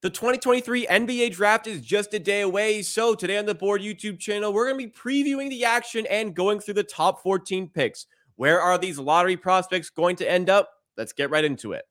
The 2023 NBA Draft is just a day away, so today on the Board YouTube channel, we're going to be previewing the action and going through the top 14 picks. Where are these lottery prospects going to end up? Let's get right into it.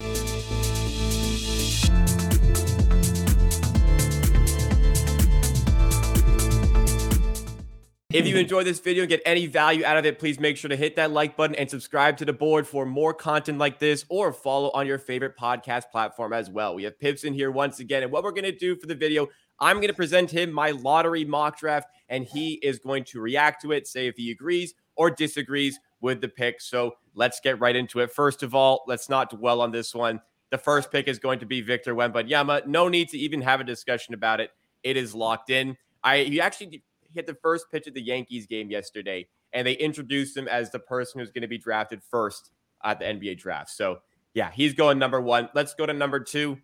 If you enjoyed this video and get any value out of it, please make sure to hit that like button and subscribe to the Board for more content like this, or follow on your favorite podcast platform as well. We have Pips in here once again, and what we're going to do for the video, I'm going to present him my lottery mock draft, and he is going to react to it, say if he agrees or disagrees with the pick. So let's get right into it. First of all, let's not dwell on this one. The first pick is going to be Victor Wembanyama. No need to even have a discussion about it. It is locked in. He actually hit the first pitch of the Yankees game yesterday, and they introduced him as the person who's going to be drafted first at the NBA draft. So yeah, he's going number one. Let's go to number two.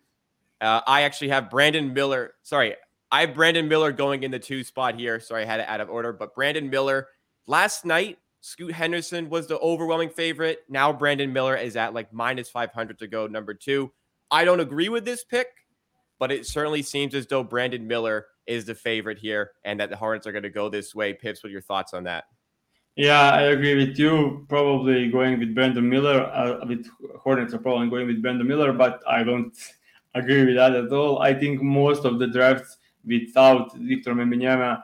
I actually have Brandon Miller. I have Brandon Miller going in the two spot here. Sorry, I had it out of order, but Brandon Miller last night, Scoot Henderson was the overwhelming favorite. Now Brandon Miller is at like minus 500 to go number two. I don't agree with this pick, but it certainly seems as though Brandon Miller is the favorite here and that the Hornets are going to go this way. Pips, what are your thoughts on that? Yeah, I agree with you. Probably going with Brandon Miller. Hornets are probably going with Brandon Miller, but I don't agree with that at all. I think most of the drafts without Victor Wembanyama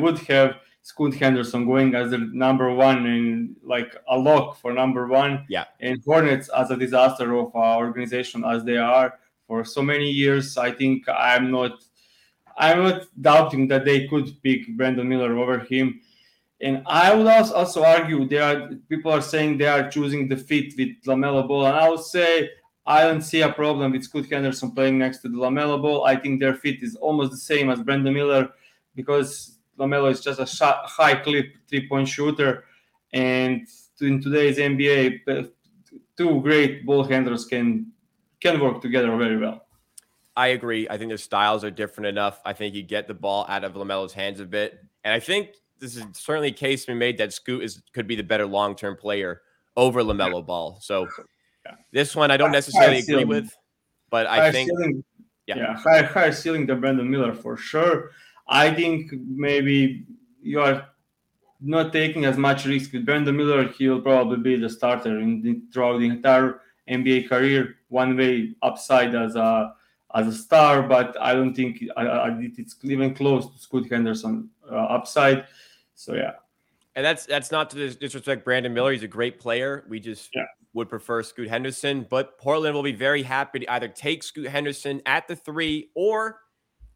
would have Scoot Henderson going as the number one and like a lock for number one. Yeah. And Hornets as a disaster of our organization as they are for so many years. I think I'm not doubting that they could pick Brandon Miller over him. And I would also argue people are saying they are choosing the fit with LaMelo Ball. And I would say I don't see a problem with Scoot Henderson playing next to the LaMelo Ball. I think their fit is almost the same as Brandon Miller because LaMelo is just a high clip three-point shooter. And in today's NBA, two great ball handlers can work together very well. I agree. I think their styles are different enough. I think you get the ball out of LaMelo's hands a bit. And I think this is certainly a case we made that Scoot could be the better long-term player over LaMelo Ball. So this one I don't necessarily agree with, but I think higher ceiling than Brandon Miller for sure. I think maybe you are not taking as much risk with Brandon Miller. He'll probably be the starter throughout the entire NBA career. One way upside as a star, but I don't think it's even close to Scoot Henderson upside. So, yeah. And that's not to disrespect Brandon Miller. He's a great player. We just would prefer Scoot Henderson, but Portland will be very happy to either take Scoot Henderson at the three or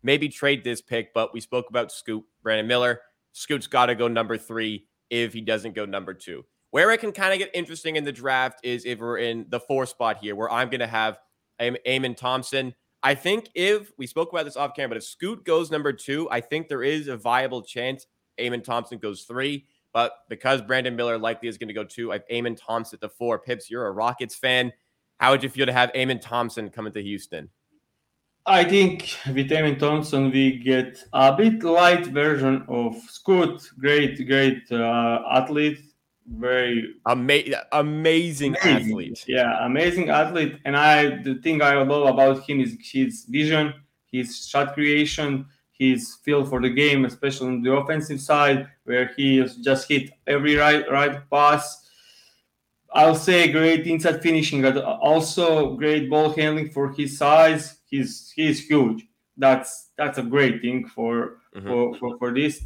maybe trade this pick. But we spoke about Scoot, Brandon Miller. Scoot's got to go number three if he doesn't go number two. Where it can kind of get interesting in the draft is if we're in the four spot here where I'm going to have Amen Thompson. I think if we spoke about this off camera, but if Scoot goes number two, I think there is a viable chance Amen Thompson goes three. But because Brandon Miller likely is going to go two, I have Amen Thompson at the four. Pips, you're a Rockets fan. How would you feel to have Amen Thompson coming to Houston? I think with Amen Thompson, we get a bit light version of Scoot. Great athlete. Very amazing athlete. Yeah, amazing athlete. And the thing I love about him is his vision, his shot creation, his feel for the game, especially on the offensive side, where he just hit every right pass. I'll say great inside finishing, but also great ball handling for his size. He's huge. That's a great thing for this.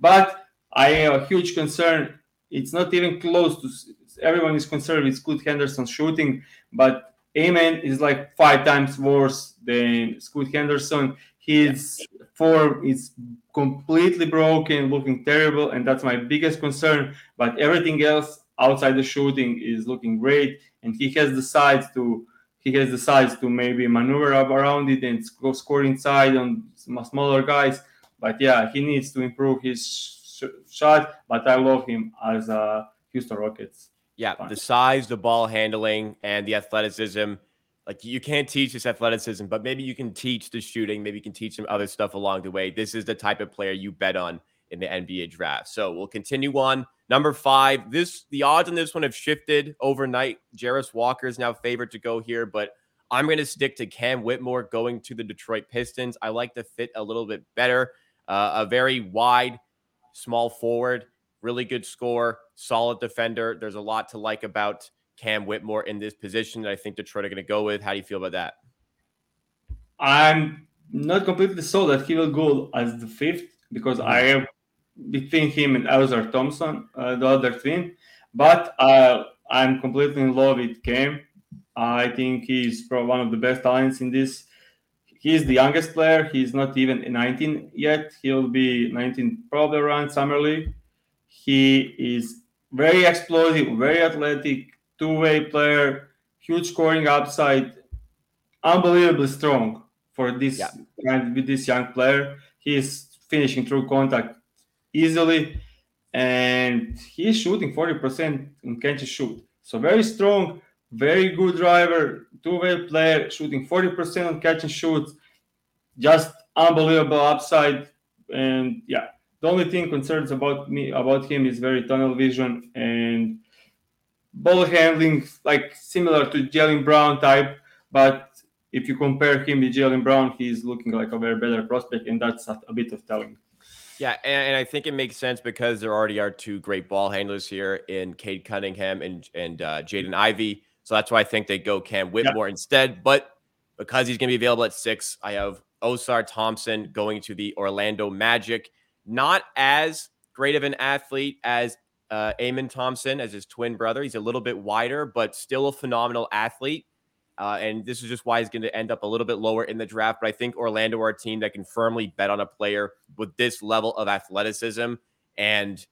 But I have a huge concern. It's not even close to. Everyone is concerned with Scoot Henderson shooting, but Amen is like five times worse than Scoot Henderson. His form is completely broken, looking terrible, and that's my biggest concern. But everything else outside the shooting is looking great, and he has the size to he gets the size to maybe maneuver up around it and score inside on smaller guys. But yeah, he needs to improve his shot. But I love him as a Houston Rockets. Yeah, fan. The size, the ball handling, and the athleticism. Like, you can't teach this athleticism, but maybe you can teach the shooting. Maybe you can teach some other stuff along the way. This is the type of player you bet on in the NBA draft. So we'll continue on. Number 5, the odds on this one have shifted overnight. Jarace Walker is now favored to go here, but I'm going to stick to Cam Whitmore going to the Detroit Pistons. I like the fit a little bit better. A very wide, small forward, really good scorer, solid defender. There's a lot to like about Cam Whitmore in this position that I think Detroit are going to go with. How do you feel about that? I'm not completely sold that he will go as the 5th because I have between him and Ausar Thompson, the other twin. But I'm completely in love with Cam. I think he's probably one of the best talents in this. He's the youngest player. He's not even 19 yet. He'll be 19 probably around Summer League. He is very explosive, very athletic, two-way player, huge scoring upside, unbelievably strong for this and with this young player. He is finishing through contact easily, and he is shooting 40% and can't shoot. So very strong, very good driver, two-way player, shooting 40% on catch and shoots, just unbelievable upside. And yeah, the only thing concerns about him is very tunnel vision and ball handling, like similar to Jaylen Brown type. But if you compare him with Jaylen Brown, he's looking like a very better prospect, and that's a bit of telling. Yeah, and I think it makes sense because there already are two great ball handlers here in Cade Cunningham and Jaden Ivey. So that's why I think they go Cam Whitmore instead. But because he's going to be available at 6, I have Ausar Thompson going to the Orlando Magic. Not as great of an athlete as Amen Thompson, as his twin brother. He's a little bit wider, but still a phenomenal athlete. And this is just why he's going to end up a little bit lower in the draft. But I think Orlando are a team that can firmly bet on a player with this level of athleticism and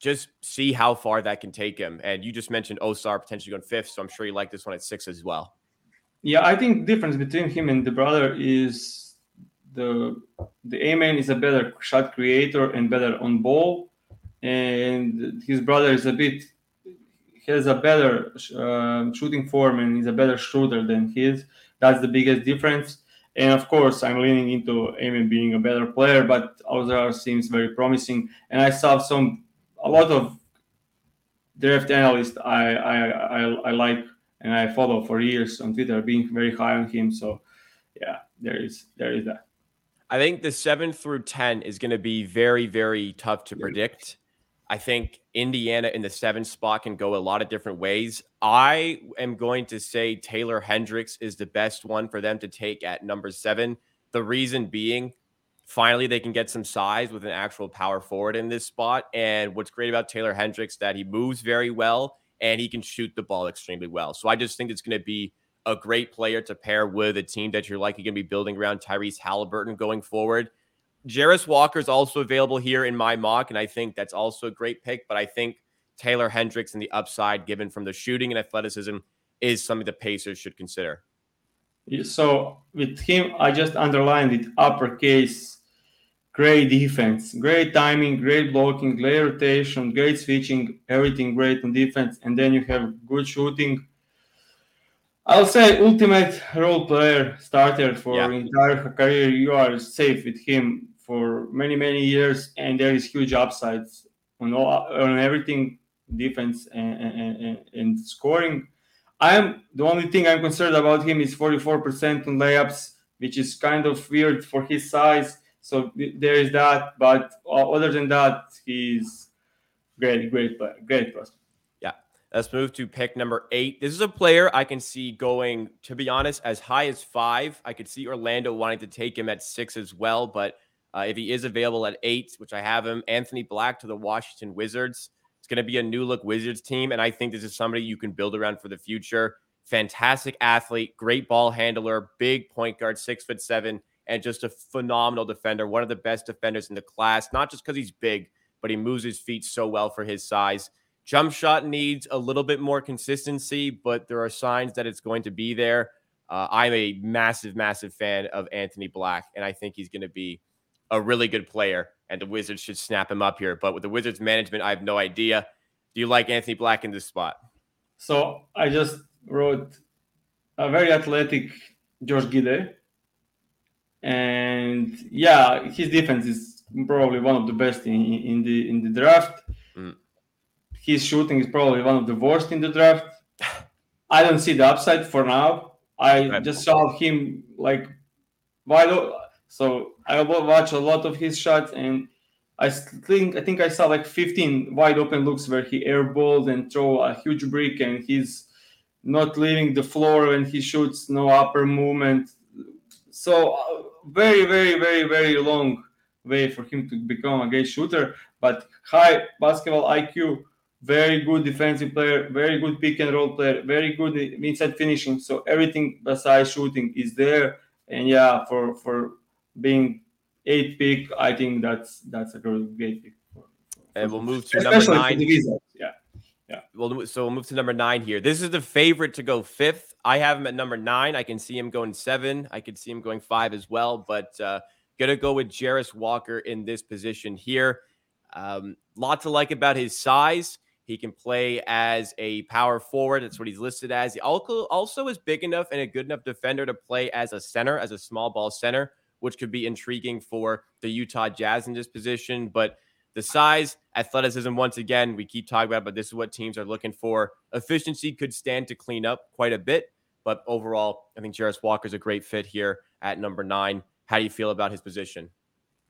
just see how far that can take him. And you just mentioned Ausar potentially going 5th, so I'm sure you like this one at 6 as well. Yeah, I think the difference between him and the brother is the Amen is a better shot creator and better on ball. And his brother is has a better shooting form, and he's a better shooter than he is. That's the biggest difference. And of course, I'm leaning into Amen being a better player, but Ausar seems very promising. And I saw a lot of draft analysts I like and I follow for years on Twitter being very high on him. So yeah, there is that. I think the 7 through 10 is going to be very, very tough to predict. I think Indiana in the 7th spot can go a lot of different ways. I am going to say Taylor Hendricks is the best one for them to take at number 7. The reason being, finally, they can get some size with an actual power forward in this spot. And what's great about Taylor Hendricks is that he moves very well and he can shoot the ball extremely well. So I just think it's going to be a great player to pair with a team that you're likely going to be building around Tyrese Halliburton going forward. Jarace Walker is also available here in my mock, and I think that's also a great pick. But I think Taylor Hendricks and the upside given from the shooting and athleticism is something the Pacers should consider. So with him, I just underlined it, uppercase, great defense, great timing, great blocking, great rotation, great switching, everything great on defense. And then you have good shooting. I'll say ultimate role player starter for entire career. You are safe with him for many, many years, and there is huge upsides on everything, defense and scoring. The only thing I'm concerned about him is 44% on layups, which is kind of weird for his size. So there is that, but other than that, he's great player, great prospect. Let's move to pick number 8. This is a player I can see going, to be honest, as high as 5. I could see Orlando wanting to take him at 6 as well, but if he is available at 8, which I have him, Anthony Black to the Washington Wizards. It's going to be a new-look Wizards team, and I think this is somebody you can build around for the future. Fantastic athlete, great ball handler, big point guard, 6'7", and just a phenomenal defender, one of the best defenders in the class, not just because he's big, but he moves his feet so well for his size. Jump shot needs a little bit more consistency, but there are signs that it's going to be there. I'm a massive, massive fan of Anthony Black, and I think he's going to be a really good player, and the Wizards should snap him up here. But with the Wizards management, I have no idea. Do you like Anthony Black in this spot? So I just wrote a very athletic Josh Giddey. And yeah, his defense is probably one of the best in the draft. Mm. His shooting is probably one of the worst in the draft. I don't see the upside for now. I just saw him like wide. So I watch a lot of his shots, and I think I saw like 15 wide open looks where he airballed and throw a huge brick, and he's not leaving the floor when he shoots, no upper movement. So very, very, very, very long way for him to become a great shooter, but high basketball IQ, very good defensive player, very good pick and roll player, very good inside finishing. So everything besides shooting is there. And yeah, for being 8th pick, I think that's a great pick. And we'll move to number 9. Yeah. We'll move to number 9 here. This is the favorite to go 5th. I have him at number 9. I can see him going 7. I could see him going 5 as well. But gonna go with Jarace Walker in this position here. Lot to like about his size. He can play as a power forward. That's what he's listed as. He also is big enough and a good enough defender to play as a center, as a small ball center, which could be intriguing for the Utah Jazz in this position. But the size, athleticism, once again, we keep talking about, but this is what teams are looking for. Efficiency could stand to clean up quite a bit. But overall, I think Jarace Walker's a great fit here at number 9. How do you feel about his position?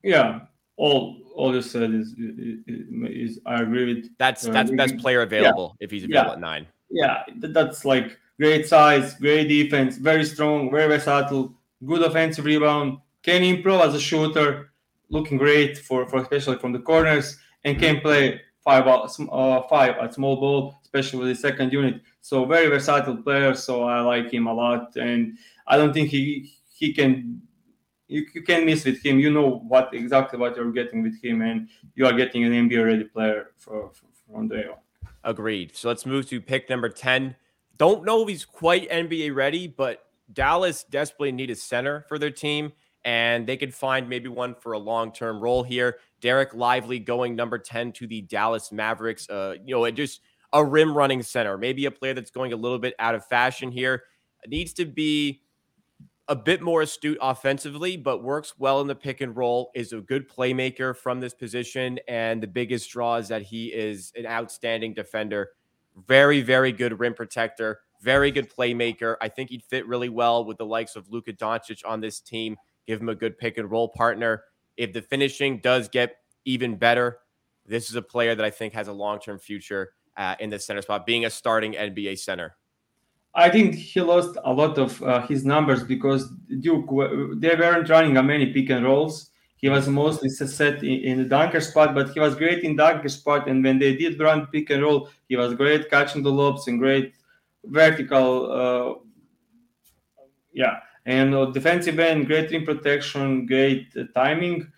Yeah. All you said is I agree with. That's best player available if he's available at 9. Yeah, that's like great size, great defense, very strong, very versatile, good offensive rebound, can improve as a shooter, looking great for especially from the corners, and can play five at small ball, especially with the second unit. So very versatile player. So I like him a lot, and I don't think he can. You can miss with him. You know exactly what you're getting with him, and you are getting an NBA-ready player from day on. Agreed. So let's move to pick number 10. Don't know if he's quite NBA-ready, but Dallas desperately need a center for their team, and they could find maybe one for a long-term role here. Derek Lively going number 10 to the Dallas Mavericks. Just a rim-running center, maybe a player that's going a little bit out of fashion here. It needs to be a bit more astute offensively, but works well in the pick and roll, is a good playmaker from this position. And the biggest draw is that he is an outstanding defender. Very, very good rim protector, very good playmaker. I think he'd fit really well with the likes of Luka Doncic on this team. Give him a good pick and roll partner. If the finishing does get even better, this is a player that I think has a long-term future in the center spot, being a starting NBA center. I think he lost a lot of his numbers because Duke, they weren't running many pick and rolls. He was mostly set in the dunker spot, but he was great in dunker spot. And when they did run pick and roll, he was great catching the lobes and great vertical. And defensive end, great rim protection, great timing.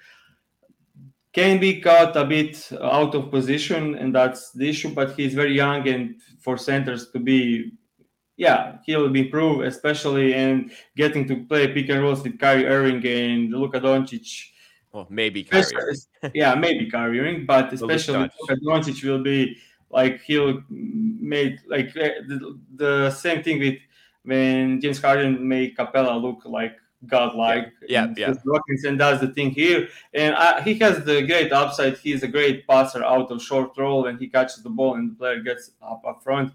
Can be caught a bit out of position, and that's the issue. But he's very young, and for centers to be... Yeah, he will improve, especially in getting to play pick and rolls with Kyrie Irving and Luka Doncic. Well, maybe Kyrie Irving. Yeah, maybe Kyrie Irving, but especially Luka Doncic will be like he'll make like the same thing with when James Harden made Capela look like godlike. And that's the thing here. And he has the great upside. He's a great passer out of short roll, and he catches the ball, and the player gets up front.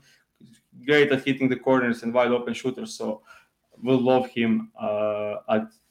Great at hitting the corners and wide open shooters, so we'll love him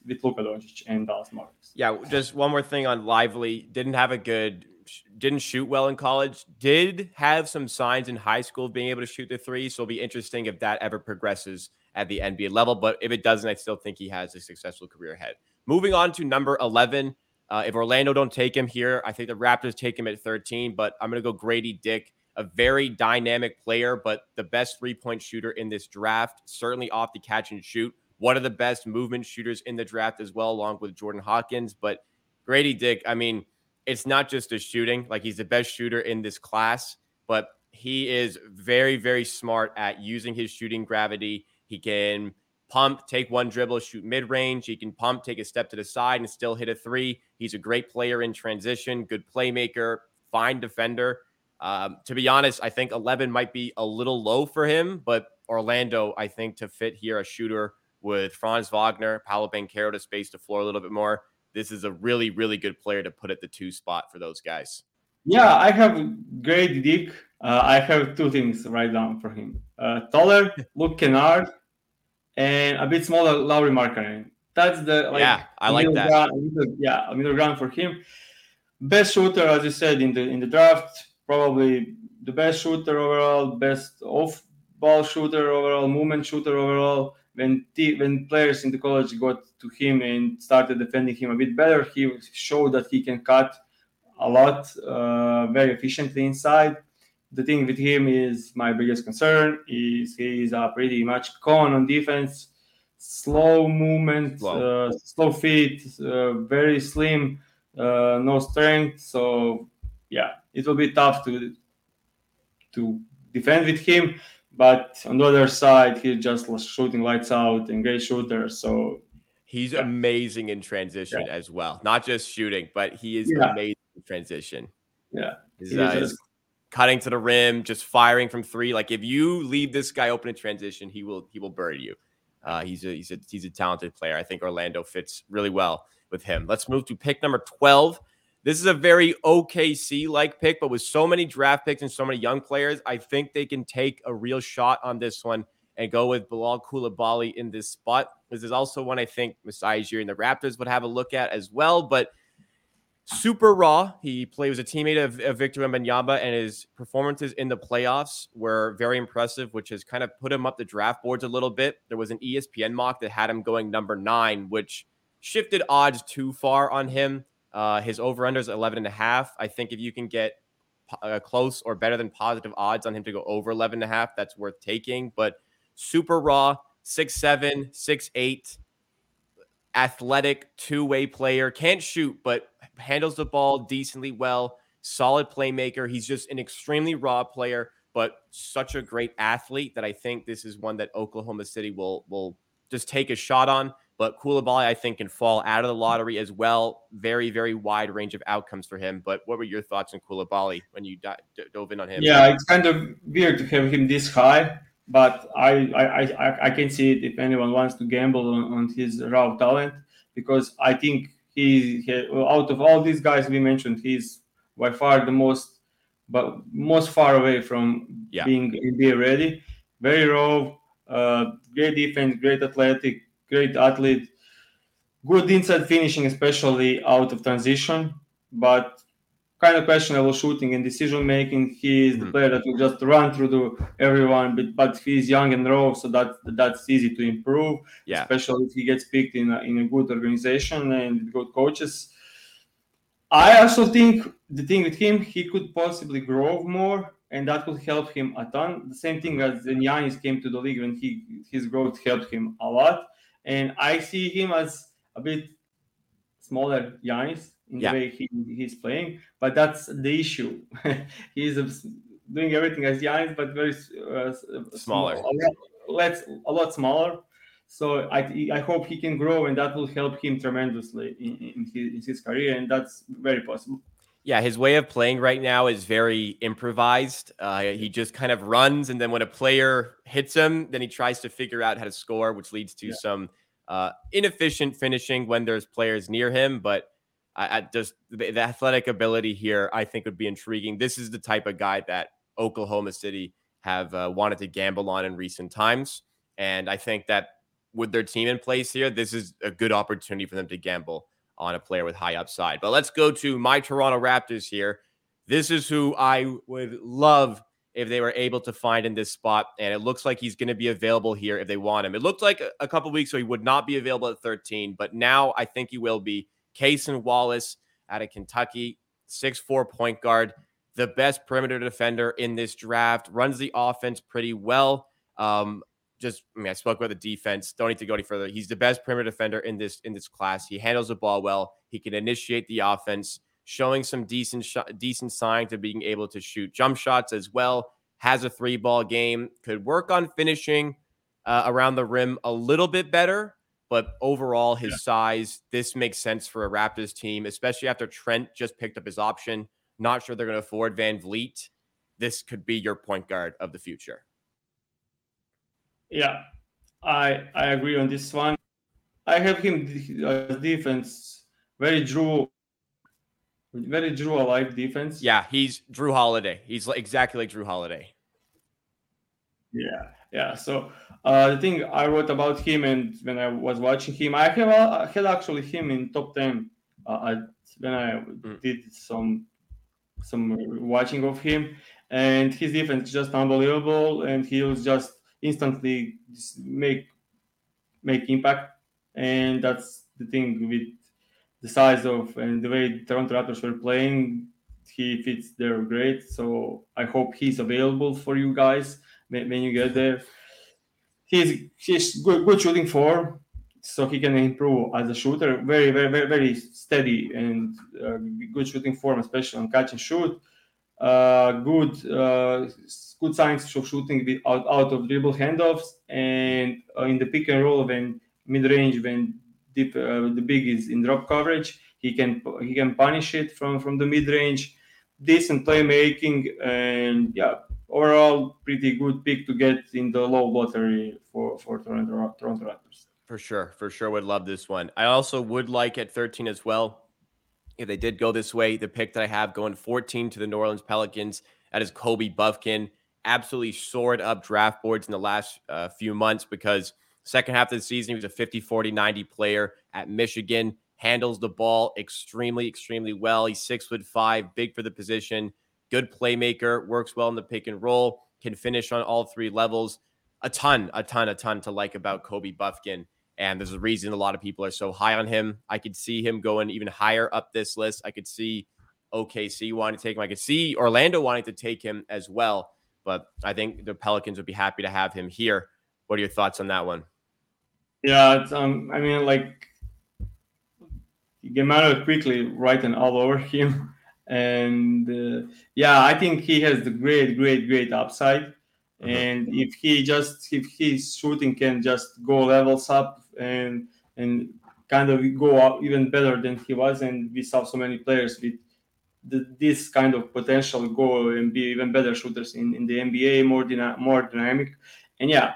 with Luka Doncic and Dallas Mavericks. Yeah, just one more thing on Lively. Didn't shoot well in college. Did have some signs in high school of being able to shoot the three, so it'll be interesting if that ever progresses at the NBA level. But if it doesn't, I still think he has a successful career ahead. Moving on to number 11. If Orlando don't take him here, I think the Raptors take him at 13, but I'm going to go Gradey Dick. A very dynamic player, but the best three-point shooter in this draft, certainly off the catch and shoot. One of the best movement shooters in the draft as well, along with Jordan Hawkins. But Gradey Dick, I mean, it's not just the shooting. Like, he's the best shooter in this class, but he is very, very smart at using his shooting gravity. He can pump, take one dribble, shoot mid-range. He can pump, take a step to the side, and still hit a three. He's a great player in transition, good playmaker, fine defender. To be honest, I think 11 might be a little low for him, but Orlando, I think, to fit here a shooter with Franz Wagner, Paolo Banchero to space the floor a little bit more. This is a really, really good player to put at the two spot for those guys. Yeah, I have Gradey Dick. I have two things right down for him. Taller, Luke Kennard, and a bit smaller, Lauri Markkanen. That's the I like that. A middle ground for him. Best shooter, as you said, in the draft. Probably the best shooter overall, best off-ball shooter overall, movement shooter overall. When players in the college got to him and started defending him a bit better, he showed that he can cut a lot, very efficiently inside. The thing with him is my biggest concern is he is a pretty much con on defense, slow movement, slow feet, very slim, no strength. So yeah, it will be tough to defend with him. But on the other side, he's just shooting lights out and great shooter. So he's amazing in transition as well. Not just shooting, but he is amazing in transition. Yeah. He's cutting to the rim, just firing from three. Like if you leave this guy open in transition, he will bury you. He's a talented player. I think Orlando fits really well with him. Let's move to pick number 12. This is a very OKC-like pick, but with so many draft picks and so many young players, I think they can take a real shot on this one and go with Bilal Koulibaly in this spot. This is also one I think Masai Ujiri and the Raptors would have a look at as well, but super raw. He was a teammate of Victor Wembanyama, and his performances in the playoffs were very impressive, which has kind of put him up the draft boards a little bit. There was an ESPN mock that had him going number 9, which shifted odds too far on him. His over-under is 11.5. I think if you can get close or better than positive odds on him to go over 11.5, that's worth taking. But super raw, 6'7", 6'8", athletic, two-way player. Can't shoot, but handles the ball decently well. Solid playmaker. He's just an extremely raw player, but such a great athlete that I think this is one that Oklahoma City will just take a shot on. But Koulibaly, I think, can fall out of the lottery as well. Very, very wide range of outcomes for him. But what were your thoughts on Koulibaly when you dove in on him? Yeah, it's kind of weird to have him this high, but I can see it if anyone wants to gamble on his raw talent, because I think he out of all these guys we mentioned, he's by far the most far away from being NBA ready. Very raw, great defense, great athlete, good inside finishing, especially out of transition, but kind of questionable shooting and decision-making. He is the player that will just run through everyone, but he's young and raw, so that's easy to improve, especially if he gets picked in a good organization and good coaches. I also think the thing with him, he could possibly grow more, and that could help him a ton. The same thing as when Giannis came to the league, when his growth helped him a lot. And I see him as a bit smaller Giannis in the way he's playing, but that's the issue. He's doing everything as Giannis, but very smaller. A lot smaller. So I hope he can grow, and that will help him tremendously in his career, and that's very possible. Yeah, his way of playing right now is very improvised. He just kind of runs, and then when a player hits him, then he tries to figure out how to score, which leads to some inefficient finishing when there's players near him. But the athletic ability here, I think, would be intriguing. This is the type of guy that Oklahoma City have wanted to gamble on in recent times. And I think that with their team in place here, this is a good opportunity for them to gamble on a player with high upside. But let's go to my Toronto Raptors here. This is who I would love if they were able to find in this spot, and it looks like he's going to be available here if they want him. It looked like a couple weeks ago he would not be available at 13, but now I think he will be. Cason Wallace out of Kentucky, 6'4" point guard, the best perimeter defender in this draft, runs the offense pretty well. I spoke about the defense. Don't need to go any further. He's the best perimeter defender in this class. He handles the ball well. He can initiate the offense, showing some decent signs of being able to shoot jump shots as well. Has a 3-ball game. Could work on finishing. around the rim a little bit better, but overall his size, this makes sense for a Raptors team, especially after Trent just picked up his option. Not sure they're going to afford VanVleet. This could be your point guard of the future. Yeah, I agree on this one. I have him defense, very Jrue alive defense. Yeah, he's Jrue Holiday. He's exactly like Jrue Holiday. Yeah. So the thing I wrote about him, and when I was watching him, I had actually him in top 10 when I did some watching of him, and his defense just unbelievable, and he'll just instantly make impact. And that's the thing with the size of and the way Toronto Raptors were playing, he fits there great. So I hope he's available for you guys when you get there. He's good shooting form, so he can improve as a shooter. Very, very, very, very steady and good shooting form, especially on catch and shoot. Good signs of shooting out of dribble handoffs, and in the pick and roll when mid-range, when deep the big is in drop coverage, he can punish it from the mid-range. Decent playmaking, and overall pretty good pick to get in the low lottery for Toronto Raptors. For sure would love this one. I also would like at 13 as well, if they did go this way, the pick that I have going 14 to the New Orleans Pelicans, that is Kobe Bufkin. Absolutely soared up draft boards in the last few months, because second half of the season, he was a 50-40-90 player at Michigan, handles the ball extremely, extremely well. He's 6'5", big for the position, good playmaker, works well in the pick and roll, can finish on all three levels. A ton to like about Kobe Bufkin. And there's a reason a lot of people are so high on him. I could see him going even higher up this list. I could see OKC wanting to take him. I could see Orlando wanting to take him as well. But I think the Pelicans would be happy to have him here. What are your thoughts on that one? Yeah, it's, I mean, like, Gamaro quickly writing all over him. And I think he has the great upside. Mm-hmm. And if his shooting can just go levels up and kind of go up even better than he was, and we saw so many players with this kind of potential go and be even better shooters in the NBA, more dynamic. And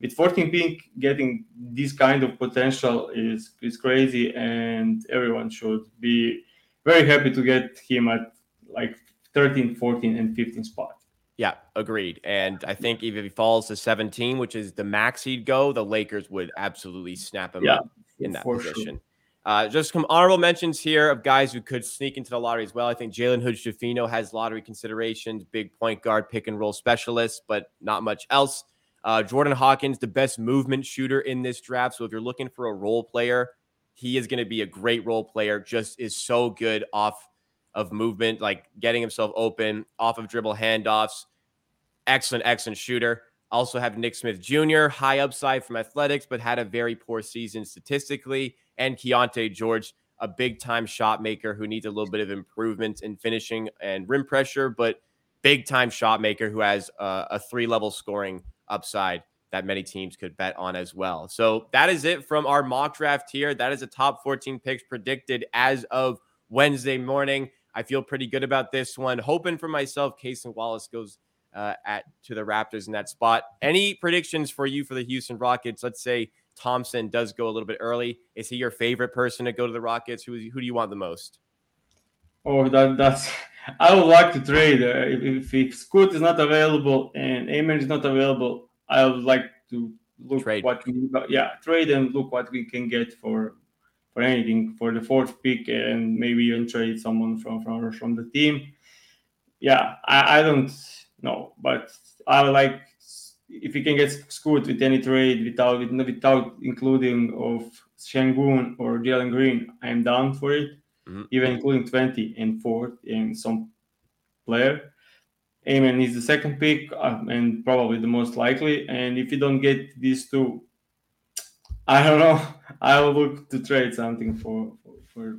with 14 pink, getting this kind of potential is crazy, and everyone should be very happy to get him at like 13, 14, and 15 spot. Yeah, agreed. And I think if he falls to 17, which is the max he'd go, the Lakers would absolutely snap him up in that position. Sure. Just some honorable mentions here of guys who could sneak into the lottery as well. I think Jalen Hood-Schifino has lottery considerations, big point guard, pick and roll specialist, but not much else. Jordan Hawkins, the best movement shooter in this draft. So if you're looking for a role player, he is going to be a great role player. Just is so good off of movement, like getting himself open, off of dribble handoffs. Excellent shooter. Also have Nick Smith Jr., high upside from athletics, but had a very poor season statistically. And Keontae George, a big-time shot maker who needs a little bit of improvement in finishing and rim pressure, but big-time shot maker who has a three-level scoring upside that many teams could bet on as well. So that is it from our mock draft here. That is the top 14 picks predicted as of Wednesday morning. I feel pretty good about this one. Hoping for myself, Cason Wallace goes to the Raptors in that spot. Any predictions for you for the Houston Rockets? Let's say Thompson does go a little bit early. Is he your favorite person to go to the Rockets? Who do you want the most? Oh, that's. I would like to trade. If Scoot is not available and Amen is not available, I would like to look trade. Trade and look what we can get for anything for the fourth pick, and maybe even trade someone from the team. Yeah, I don't know, but I would like if you can get Scoot with any trade without including of Şengün or Jalen Green, I am down for it. Mm-hmm. Even including 20 and 4 and some player. Amen is the second pick and probably the most likely. And if you don't get these two, I don't know. I will look to trade something for this.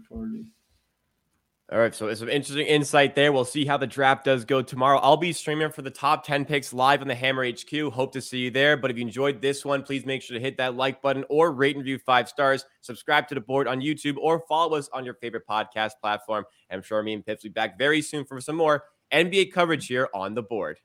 All right, so it's some interesting insight there. We'll see how the draft does go tomorrow. I'll be streaming for the top 10 picks live on the Hammer HQ. Hope to see you there. But if you enjoyed this one, please make sure to hit that like button or rate and review 5 stars. Subscribe to The Board on YouTube or follow us on your favorite podcast platform. And I'm sure me and Pips will be back very soon for some more NBA coverage here on The Board.